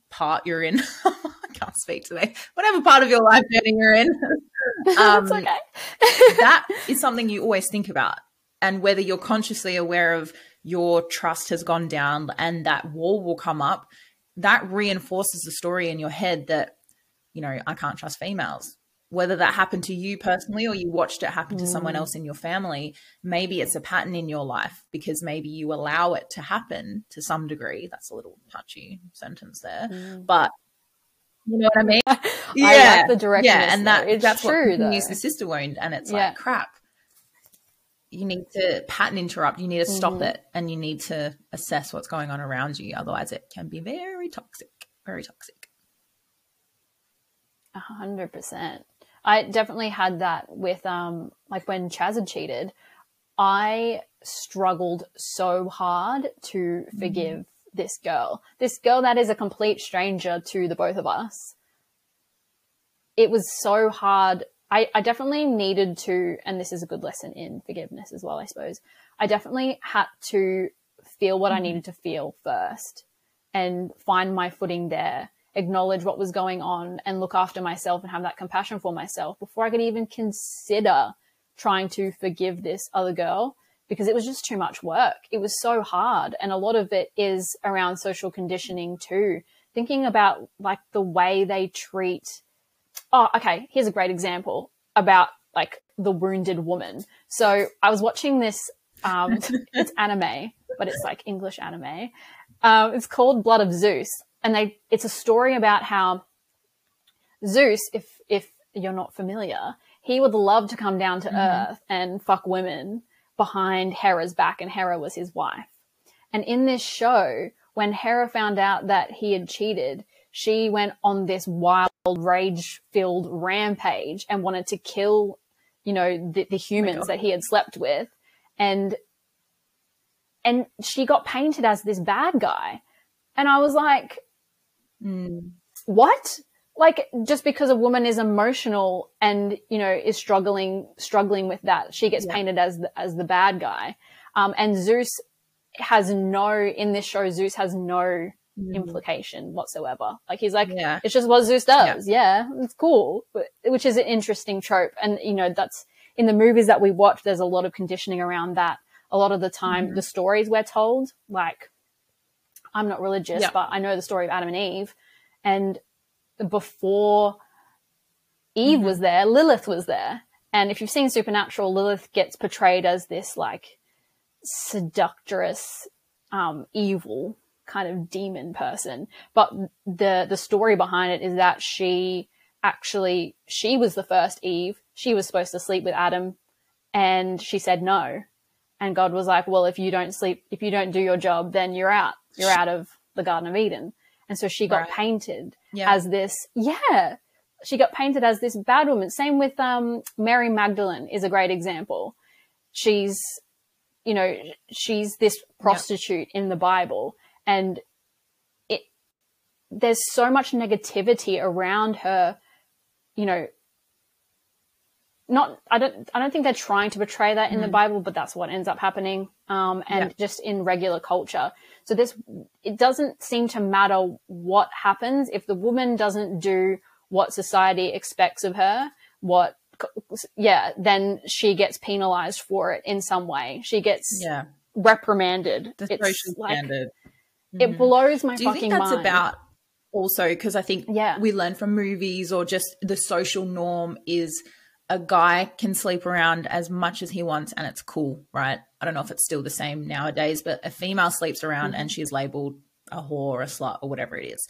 part you're in, I can't speak today, whatever part of your life journey you're in, um, It's okay. that is something you always think about. And whether you're consciously aware of, your trust has gone down and that wall will come up, that reinforces the story in your head that, you know, I can't trust females. Whether that happened to you personally, or you watched it happen mm. to someone else in your family, maybe it's a pattern in your life, because maybe you allow it to happen to some degree. That's a little touchy sentence there, mm. but you know what I mean? Yeah. I like the directness. Yeah, and that, it's that's true, what use the sister wound, and it's yeah. like, crap. You need to pattern interrupt. You need to stop mm-hmm. it, and you need to assess what's going on around you. Otherwise, it can be very toxic, very toxic. A hundred percent. I definitely had that with, um, like when Chaz had cheated, I struggled so hard to forgive mm-hmm. this girl, this girl that is a complete stranger to the both of us. It was so hard. I, I definitely needed to, and this is a good lesson in forgiveness as well, I suppose. I definitely had to feel what mm-hmm. I needed to feel first, and find my footing there, acknowledge what was going on, and look after myself and have that compassion for myself before I could even consider trying to forgive this other girl, because it was just too much work. It was so hard. And a lot of it is around social conditioning too, thinking about like the way they treat. Oh, okay. Here's a great example about like the wounded woman. So I was watching this, um, it's anime, but it's like English anime. Um, it's called Blood of Zeus. And they, it's a story about how Zeus, if, if you're not familiar, he would love to come down to mm-hmm. earth and fuck women behind Hera's back. And Hera was his wife. And in this show, when Hera found out that he had cheated, she went on this wild, rage-filled rampage and wanted to kill, you know, the, the humans oh that he had slept with. And and she got painted as this bad guy. And I was like, Mm. What? Like, just because a woman is emotional and, you know, is struggling, struggling with that, she gets yeah. painted as the, as the bad guy. Um, and Zeus has no, in this show, Zeus has no mm. implication whatsoever. Like, he's like, yeah. it's just what Zeus does. Yeah. yeah, it's cool, which is an interesting trope. And, you know, that's in the movies that we watch, there's a lot of conditioning around that. A lot of the time, mm. the stories we're told, like, I'm not religious, yeah. but I know the story of Adam and Eve, and before Eve mm-hmm. was there, Lilith was there. And if you've seen Supernatural, Lilith gets portrayed as this like seductress, um, evil kind of demon person. But the, the story behind it is that she actually, she was the first Eve. She was supposed to sleep with Adam and she said no. And God was like, well, if you don't sleep, if you don't do your job, then you're out. You're out of the Garden of Eden. And so she got right. painted yeah. as this, yeah, she got painted as this bad woman. Same with um, Mary Magdalene is a great example. She's, you know, she's this prostitute yeah. in the Bible, and it, there's so much negativity around her, you know, not, I don't, I don't think they're trying to portray that in mm-hmm. the Bible, but that's what ends up happening. Um, and yeah. just in regular culture. So this, it doesn't seem to matter what happens if the woman doesn't do what society expects of her, what, yeah, then she gets penalized for it in some way. She gets yeah. reprimanded. The it's social like, standard. Mm-hmm. It blows my fucking mind. Do you think that's mind. about also, because I think yeah. we learn from movies, or just the social norm is a guy can sleep around as much as he wants and it's cool, right? I don't know if it's still the same nowadays, but a female sleeps around mm-hmm. and she's labeled a whore or a slut or whatever it is.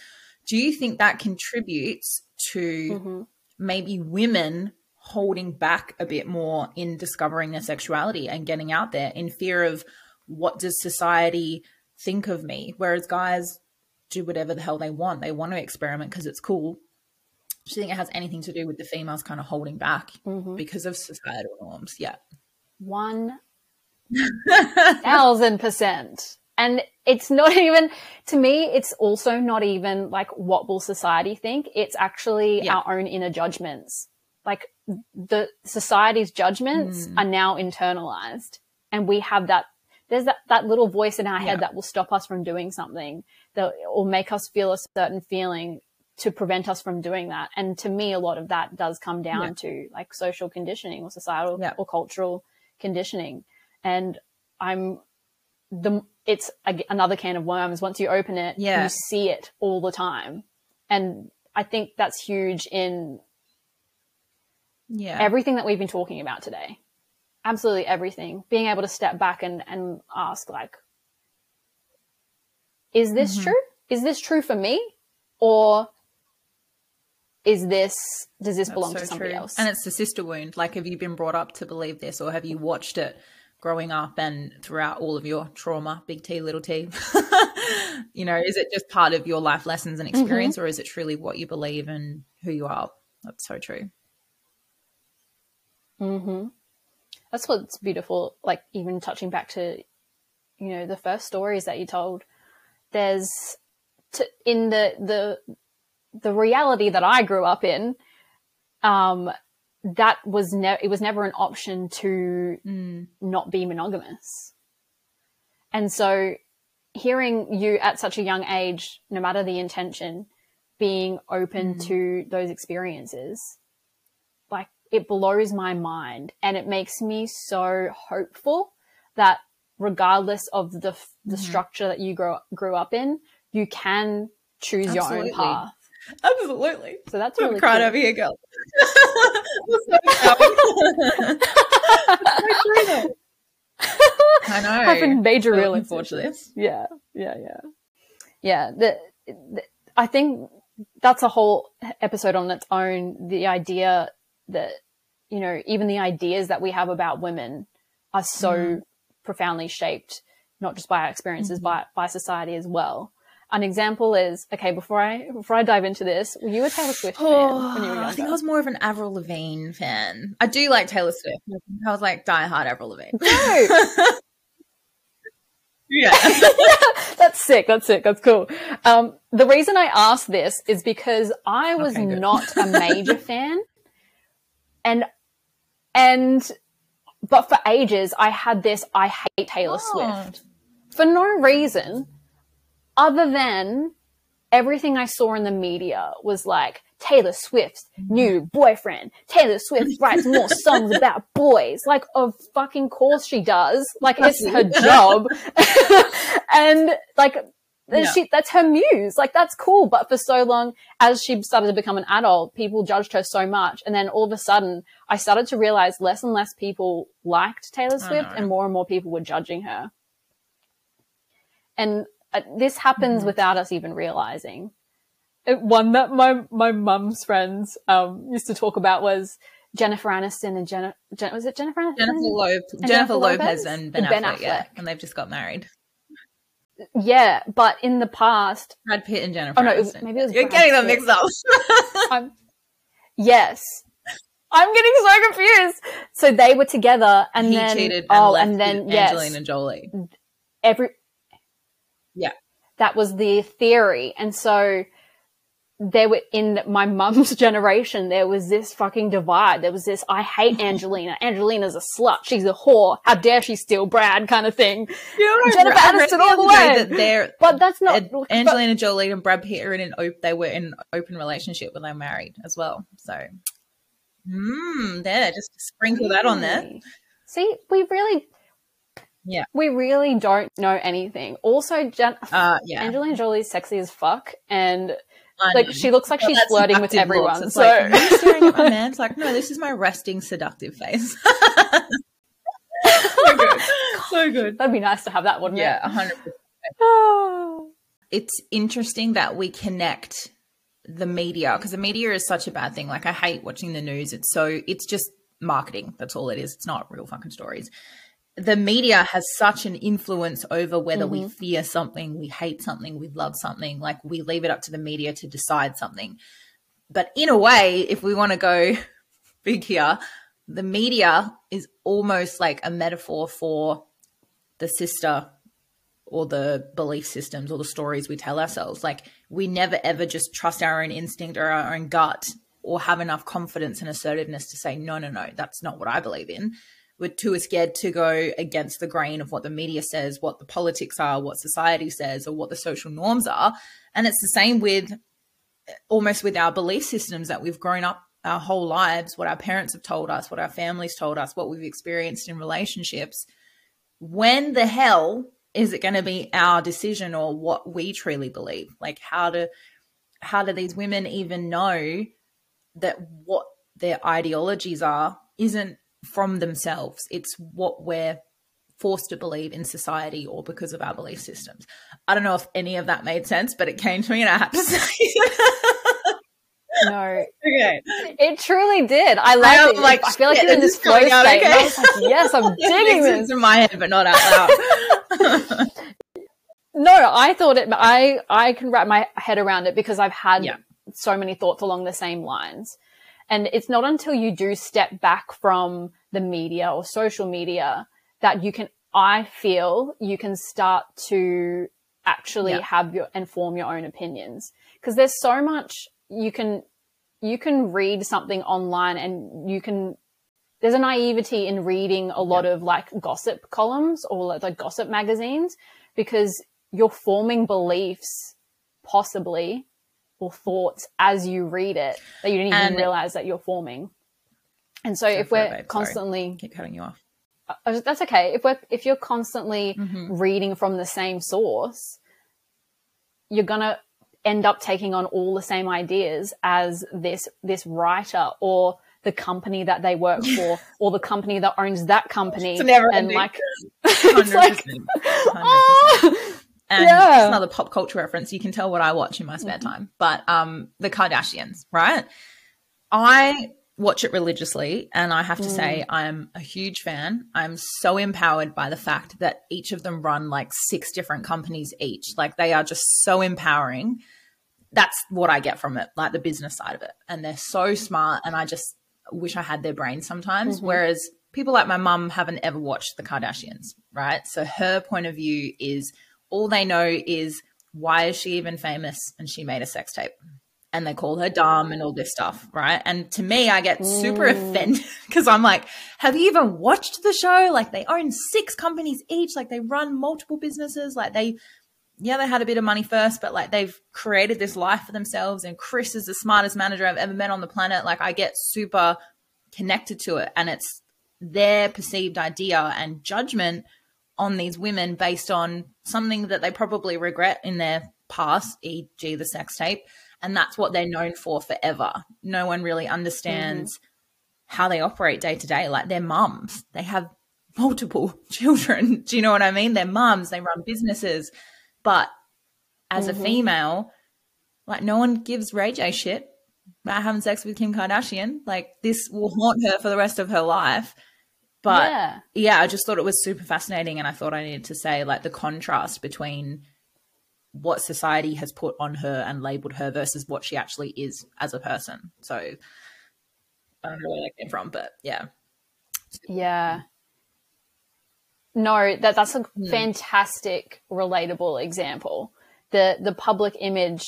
Do you think that contributes to mm-hmm. maybe women holding back a bit more in discovering their sexuality and getting out there in fear of what does society think of me? Whereas guys do whatever the hell they want. They want to experiment because it's cool. Do you think it has anything to do with the females kind of holding back mm-hmm. because of societal norms? Yeah. One thousand percent. And it's not even, to me, it's also not even like what will society think. It's actually yeah. our own inner judgments. Like the society's judgments mm. are now internalized, and we have that, there's that, that little voice in our head yeah. that will stop us from doing something, that or make us feel a certain feeling to prevent us from doing that. And to me, a lot of that does come down yeah. to like social conditioning or societal yeah. or cultural conditioning. And I'm the, it's a, another can of worms. Once you open it, yeah. you see it all the time. And I think that's huge in yeah. everything that we've been talking about today. Absolutely everything. Being able to step back and, and ask, like, is this mm-hmm. true? Is this true for me? Or is this, does this That's belong so to somebody true. else? And it's the sister wound. Like, have you been brought up to believe this, or have you watched it growing up and throughout all of your trauma, big T, little t, you know, is it just part of your life lessons and experience mm-hmm. or is it truly what you believe and who you are? That's so true. Mm-hmm. That's what's beautiful. Like, even touching back to, you know, the first stories that you told, there's to, in the, the, the reality that I grew up in, um, that was never, it was never an option to mm. not be monogamous. And so hearing you at such a young age, no matter the intention, being open mm. to those experiences, like, it blows my mind, and it makes me so hopeful that regardless of the, the mm. structure that you grow, grew up in, you can choose Absolutely. your own path. Absolutely. So that's really I'm crying cool. over here, girl. I know. I've been major real unfortunately. Yeah, yeah, yeah, yeah. The, the, I think that's a whole episode on its own. The idea that, you know, even the ideas that we have about women are so mm. profoundly shaped, not just by our experiences, mm. but by society as well. An example is, okay, before I before I dive into this, were you a Taylor Swift fan oh, when you were younger? I think I was more of an Avril Lavigne fan. I do like Taylor Swift. I was like diehard Avril Lavigne. No. Yeah. That's sick. That's sick. That's cool. Um, the reason I asked this is because I was okay, not a major fan. And, and, but for ages, I had this, I hate Taylor oh. Swift for no reason other than everything I saw in the media was like, Taylor Swift's new boyfriend. Taylor Swift writes more songs about boys. Like, of fucking course she does. Like, it's her job. And, like, yeah. she, that's her muse. Like, that's cool. But for so long, as she started to become an adult, people judged her so much. And then all of a sudden, I started to realize less and less people liked Taylor Swift and more and more people were judging her. And uh, this happens mm-hmm. without us even realizing. One that my my mum's friends um used to talk about was Jennifer Aniston and Jenna Jen, was it Jennifer Aniston? Jennifer, Lope, Jennifer, Jennifer Lopez, Lopez and Ben, ben Affleck, Affleck. Yeah, and they've just got married. Yeah, but in the past, Brad Pitt and Jennifer. Oh no, Aniston. maybe it was. You're Brad getting them mixed up. I'm, yes, I'm getting so confused. So they were together, and he then cheated. And oh, left and then yes, Angelina Jolie. Every yeah, that was the theory, and so. There were in my mum's generation, there was this fucking divide. There was this, I hate Angelina. Angelina's a slut. She's a whore. How dare she steal Brad kind of thing. You know, Jennifer Aniston all the way. That but that's not. Ed, Angelina but, Jolie and Brad Pitt are in an open, they were in an open relationship when they married as well. So, mm, there, just sprinkle that on there. See, we really, yeah, we really don't know anything. Also, Jen, uh, yeah. Angelina Jolie's sexy as fuck and. Like, she looks like well, she's flirting with everyone. It's so, like, are you staring at my man? It's like, no, this is my resting, seductive face. So good. So good. That'd be nice to have that, wouldn't yeah, it? Yeah, one hundred percent. It's interesting that we connect the media because the media is such a bad thing. Like, I hate watching the news. It's so, it's just marketing. That's all it is. It's not real fucking stories. The media has such an influence over whether mm-hmm. we fear something, we hate something, we love something. Like, we leave it up to the media to decide something. But in a way, if we want to go big here, the media is almost like a metaphor for the sister or the belief systems or the stories we tell ourselves. Like, we never, ever just trust our own instinct or our own gut or have enough confidence and assertiveness to say, no, no, no, that's not what I believe in. We're too scared to go against the grain of what the media says, what the politics are, what society says, or what the social norms are. And it's the same with almost with our belief systems that we've grown up our whole lives, what our parents have told us, what our families told us, what we've experienced in relationships. When the hell is it going to be our decision or what we truly believe? Like, how do, how do these women even know that what their ideologies are isn't from themselves? It's what we're forced to believe in society or because of our belief systems. I don't know if any of that made sense, but it came to me and I had to say no. Okay. It truly did. I love it. Like, I feel like you're in this flow state. Okay. I was like, yes, I'm digging this. It's in my head, but not out loud. No, I thought it, I, I can wrap my head around it because I've had yeah. so many thoughts along the same lines. And it's not until you do step back from the media or social media that you can, I feel you can start to actually yeah. have your and form your own opinions. Because there's so much you can, you can read something online and you can, there's a naivety in reading a lot yeah. of like gossip columns or like, like gossip magazines because you're forming beliefs possibly or thoughts as you read it that you didn't even and, realize that you're forming. And so if we're babe, constantly keep cutting you off. Uh, that's okay. If we're, if you're constantly mm-hmm. reading from the same source, you're going to end up taking on all the same ideas as this, this writer or the company that they work for or the company that owns that company. It's never and ending. Like, it's like, oh! And yeah. just another pop culture reference, you can tell what I watch in my spare time. But um, the Kardashians, right? I watch it religiously and I have to mm. say I'm a huge fan. I'm so empowered by the fact that each of them run like six different companies each. Like they are just so empowering. That's what I get from it, like the business side of it. And they're so smart and I just wish I had their brain sometimes. Mm-hmm. Whereas people like my mum haven't ever watched the Kardashians, right? So her point of view is all they know is why is she even famous? And she made a sex tape. And they call her dumb and all this stuff, right? And to me, I get super mm. offended because I'm like, have you even watched the show? Like they own six companies each. Like they run multiple businesses. Like they, yeah, they had a bit of money first, but like they've created this life for themselves. And Chris is the smartest manager I've ever met on the planet. Like I get super connected to it. And it's their perceived idea and judgment on these women based on something that they probably regret in their past, for example, the sex tape. And that's what they're known for forever. No one really understands mm-hmm. how they operate day to day. Like they're mums. They have multiple children. Do you know what I mean? They're mums. They run businesses. But as mm-hmm. a female, like no one gives Ray J shit about having sex with Kim Kardashian. Like this will haunt her for the rest of her life. But yeah. yeah, I just thought it was super fascinating. And I thought I needed to say like the contrast between what society has put on her and labeled her versus what she actually is as a person. So I don't know where that came from, but yeah. Yeah. No, that that's a mm. fantastic, relatable example. The the public image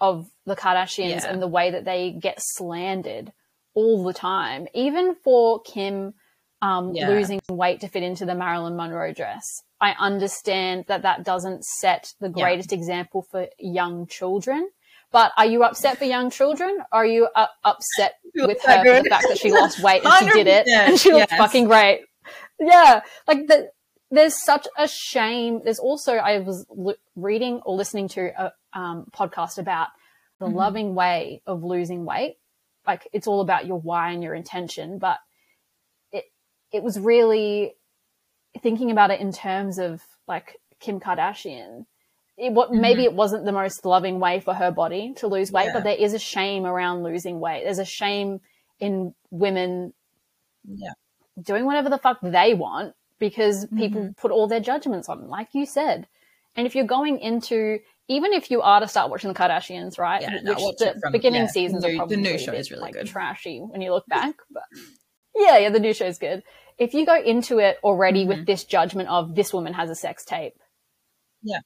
of the Kardashians yeah. and the way that they get slandered all the time, even for Kim um, yeah. losing weight to fit into the Marilyn Monroe dress. I understand that that doesn't set the greatest yeah. example for young children, but are you upset for young children? Or are you uh, upset with her for the fact that she lost weight and she did it and she looked yes. fucking great? Yeah. Like the, there's such a shame. There's also, I was l- reading or listening to a um, podcast about the mm-hmm. loving way of losing weight. Like it's all about your why and your intention, but it, it was really thinking about it in terms of like Kim Kardashian, it, what mm-hmm. maybe it wasn't the most loving way for her body to lose weight, yeah. but there is a shame around losing weight. There's a shame in women yeah. doing whatever the fuck they want because mm-hmm. people put all their judgments on them, like you said. And if you're going into, even if you are to start watching the Kardashians, right? Yeah, which no, the from, beginning yeah, seasons new, are probably the new show bit, is really like, good, trashy when you look back. But yeah, yeah, the new show is good. If you go into it already mm-hmm. with this judgment of this woman has a sex tape, yeah,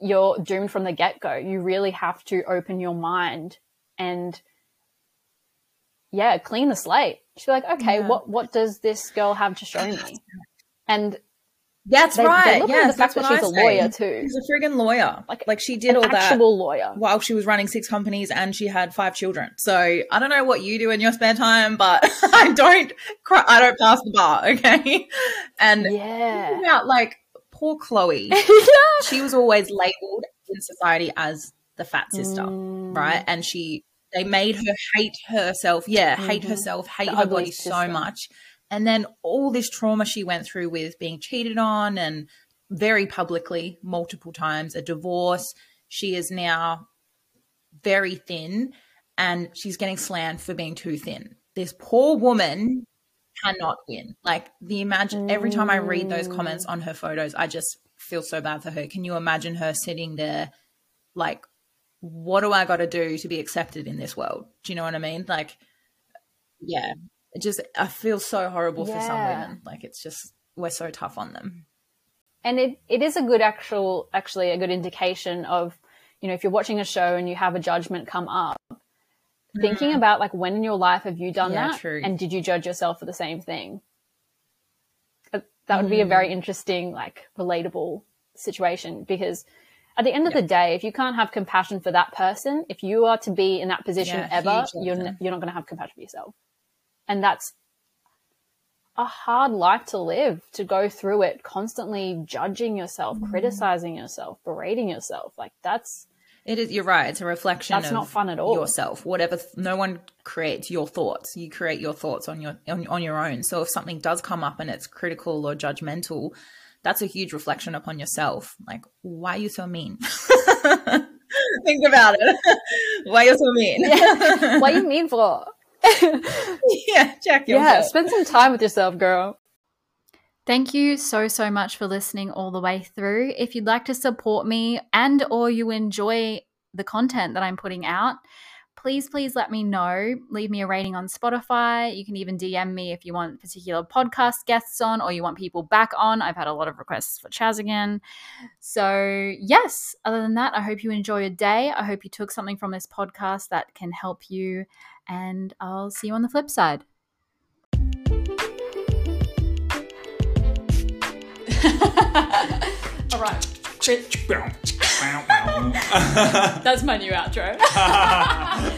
you're doomed from the get-go. You really have to open your mind and, yeah, clean the slate. She's like, okay, yeah. what what does this girl have to show me? And that's they, right. Yeah, the fact that's that she's I a say. lawyer too. She's a friggin' lawyer. Like, like she did all actual that lawyer while she was running six companies and she had five children. So I don't know what you do in your spare time, but I don't. Cry, I don't pass the bar, okay? And yeah, about like poor Chloe, yeah. she was always labelled in society as the fat sister, mm. right? And she they made her hate herself. Yeah, mm-hmm. hate herself, hate the her body sister. so much. And then all this trauma she went through with being cheated on and very publicly multiple times, a divorce. She is now very thin and she's getting slammed for being too thin. This poor woman cannot win. Like the imagine every time I read those comments on her photos, I just feel so bad for her. Can you imagine her sitting there like, what do I got to do to be accepted in this world? Do you know what I mean? Like, yeah. Just I feel so horrible yeah. for some women. Like it's just we're so tough on them. And it, it is a good actual actually a good indication of, you know, if you're watching a show and you have a judgment come up, mm-hmm. thinking about like when in your life have you done yeah, that true. and did you judge yourself for the same thing? That would mm-hmm. be a very interesting, like relatable situation because at the end of yep. the day, if you can't have compassion for that person, if you are to be in that position yeah, ever, you're n- you're not going to have compassion for yourself. And that's a hard life to live, to go through it constantly judging yourself, mm. criticizing yourself, berating yourself. Like that's it is. You're right. It's a reflection. That's of not fun at all. Yourself, whatever. No one creates your thoughts. You create your thoughts on your on, on your own. So if something does come up and it's critical or judgmental, that's a huge reflection upon yourself. Like, why are you so mean? Think about it. Why are you so mean? Yeah. What are you mean for? yeah, check yourself. Yeah, spend some time with yourself, girl. Thank you so, so much for listening all the way through. If you'd like to support me and or you enjoy the content that I'm putting out, please, please let me know. Leave me a rating on Spotify. You can even D M me if you want particular podcast guests on or you want people back on. I've had a lot of requests for Chaz again. So yes, other than that, I hope you enjoy your day. I hope you took something from this podcast that can help you, and I'll see you on the flip side. All right. That's my new outro.